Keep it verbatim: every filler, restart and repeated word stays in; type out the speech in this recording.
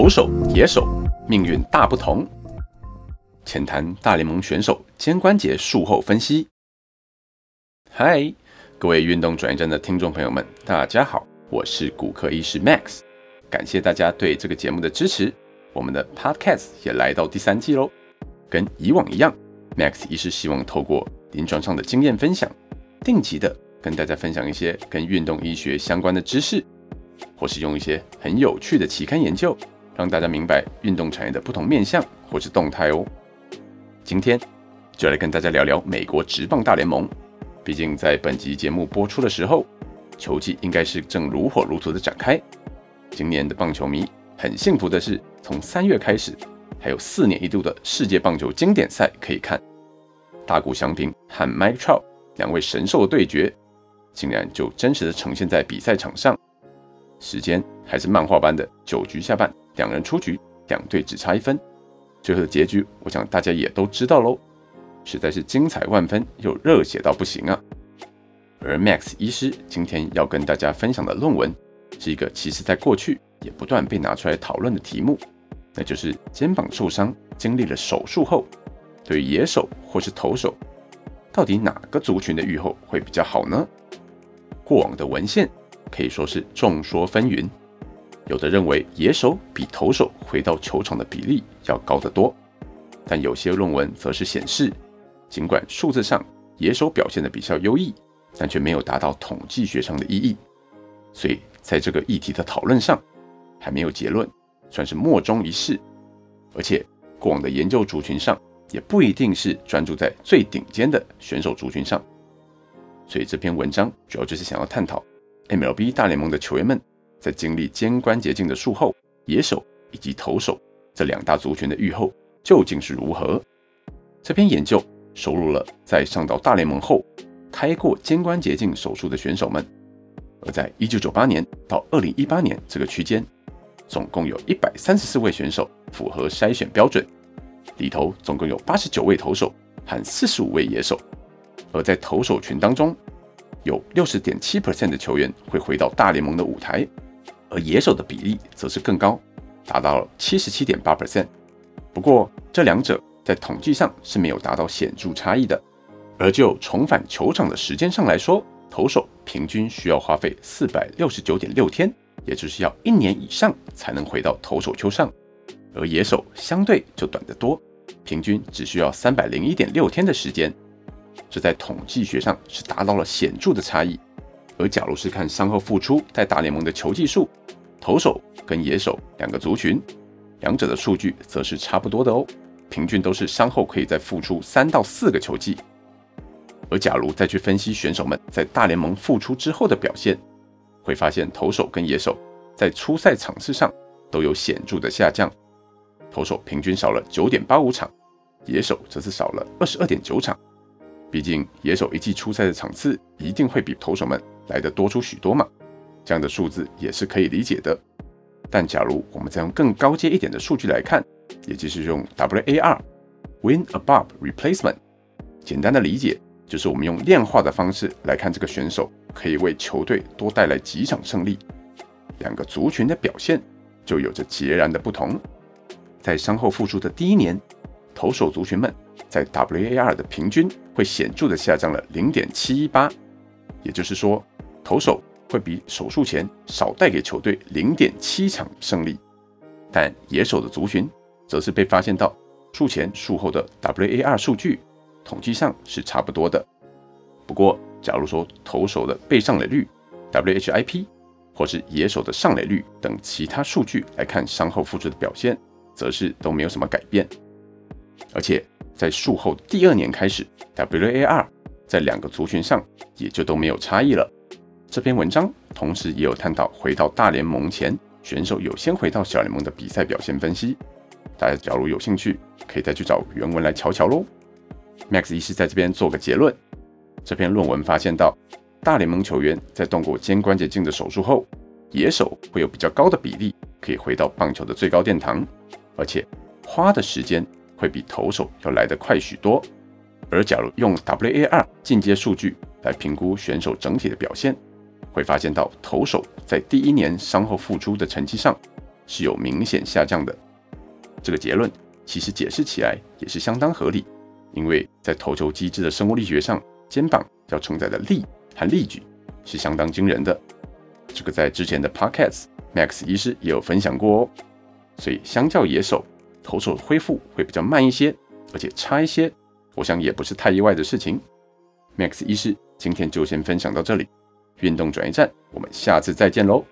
投手、野手命运大不同。浅谈大联盟选手肩关节术后分析。嗨，各位运动转驿站的听众朋友们，大家好，我是骨科医师 Max， 感谢大家对这个节目的支持。我们的 Podcast 也来到第三季喽。跟以往一样， Max 医师希望透过临床上的经验分享，定期的跟大家分享一些跟运动医学相关的知识，或是用一些很有趣的期刊研究，让大家明白运动产业的不同面向或是动态哦。今天就来跟大家聊聊美国职棒大联盟，毕竟在本集节目播出的时候，球季应该是正如火如荼的展开。今年的棒球迷很幸福的是，从三月开始，还有四年一度的世界棒球经典赛可以看。大谷翔平和 Mike Trout 两位神兽的对决，竟然就真实的呈现在比赛场上。时间还是漫画般的九局下半，两人出局，两队只差一分。最后的结局，我想大家也都知道喽，实在是精彩万分，又热血到不行啊！而 Max 医师今天要跟大家分享的论文，是一个其实在过去也不断被拿出来讨论的题目，那就是肩膀受伤经历了手术后，对于野手或是投手，到底哪个族群的预后会比较好呢？过往的文献可以说是众说纷纭，有的认为野手比投手回到球场的比例要高得多，但有些论文则是显示，尽管数字上野手表现得比较优异，但却没有达到统计学上的意义，所以在这个议题的讨论上还没有结论，算是莫衷一是。而且过往的研究族群上也不一定是专注在最顶尖的选手族群上，所以这篇文章主要就是想要探讨 M L B 大联盟的球员们在经历肩关节镜的术后，野手以及投手这两大族群的预后究竟是如何。这篇研究收录了在上到大联盟后开过肩关节镜手术的选手们，而在一九九八年到二零一八年这个区间，总共有一百三十四位选手符合筛选标准，里头总共有八十九位投手和四十五位野手。而在投手群当中，有 百分之六十点七 的球员会回到大联盟的舞台，而野手的比例则是更高，达到了 百分之七十七点八。 不过这两者在统计上是没有达到显著差异的。而就重返球场的时间上来说，投手平均需要花费 四百六十九点六天，也就是要一年以上才能回到投手丘上，而野手相对就短得多，平均只需要 三百零一点六天的时间。这在统计学上是达到了显著的差异。而假如是看伤后复出在大联盟的球技术，投手跟野手两个族群，两者的数据则是差不多的哦，平均都是伤后可以再复出三到四个球季。而假如再去分析选手们在大联盟复出之后的表现，会发现投手跟野手在出赛场次上都有显著的下降，投手平均少了 九点八五场，野手则是少了 二十二点九场。毕竟野手一季出赛的场次一定会比投手们来得多出许多嘛，这样的数字也是可以理解的。但假如我们再用更高阶一点的数据来看，也就是用 W A R Win Above Replacement， 简单的理解就是我们用量化的方式来看这个选手可以为球队多带来几场胜利，两个族群的表现就有着截然的不同。在伤后复出的第一年，投手族群们在 W A R 的平均会显著的下降了 零点七一八， 也就是说投手会比手术前少带给球队 零点七场胜利，但野手的族群则是被发现到术前术后的 W A R 数据统计上是差不多的。不过假如说投手的被上垒率 W H I P 或是野手的上垒率等其他数据来看伤后复出的表现，则是都没有什么改变。而且在术后第二年开始， W A R 在两个族群上也就都没有差异了。这篇文章同时也有探讨回到大联盟前选手有先回到小联盟的比赛表现分析，大家假如有兴趣可以再去找原文来瞧瞧咯。Max 医师在这边做个结论，这篇论文发现到大联盟球员在动过肩关节镜的手术后，野手会有比较高的比例可以回到棒球的最高殿堂，而且花的时间会比投手要来得快许多。而假如用 W A R 进阶数据来评估选手整体的表现，会发现到投手在第一年伤后复出的成绩上是有明显下降的。这个结论其实解释起来也是相当合理，因为在投球机制的生物力学上，肩膀要承载的力和力矩是相当惊人的。这个在之前的 Podcast Max 医师也有分享过哦。所以相较野手，投手恢复会比较慢一些，而且差一些，我想也不是太意外的事情。Max 医师今天就先分享到这里，运动转驿站，我们下次再见喽。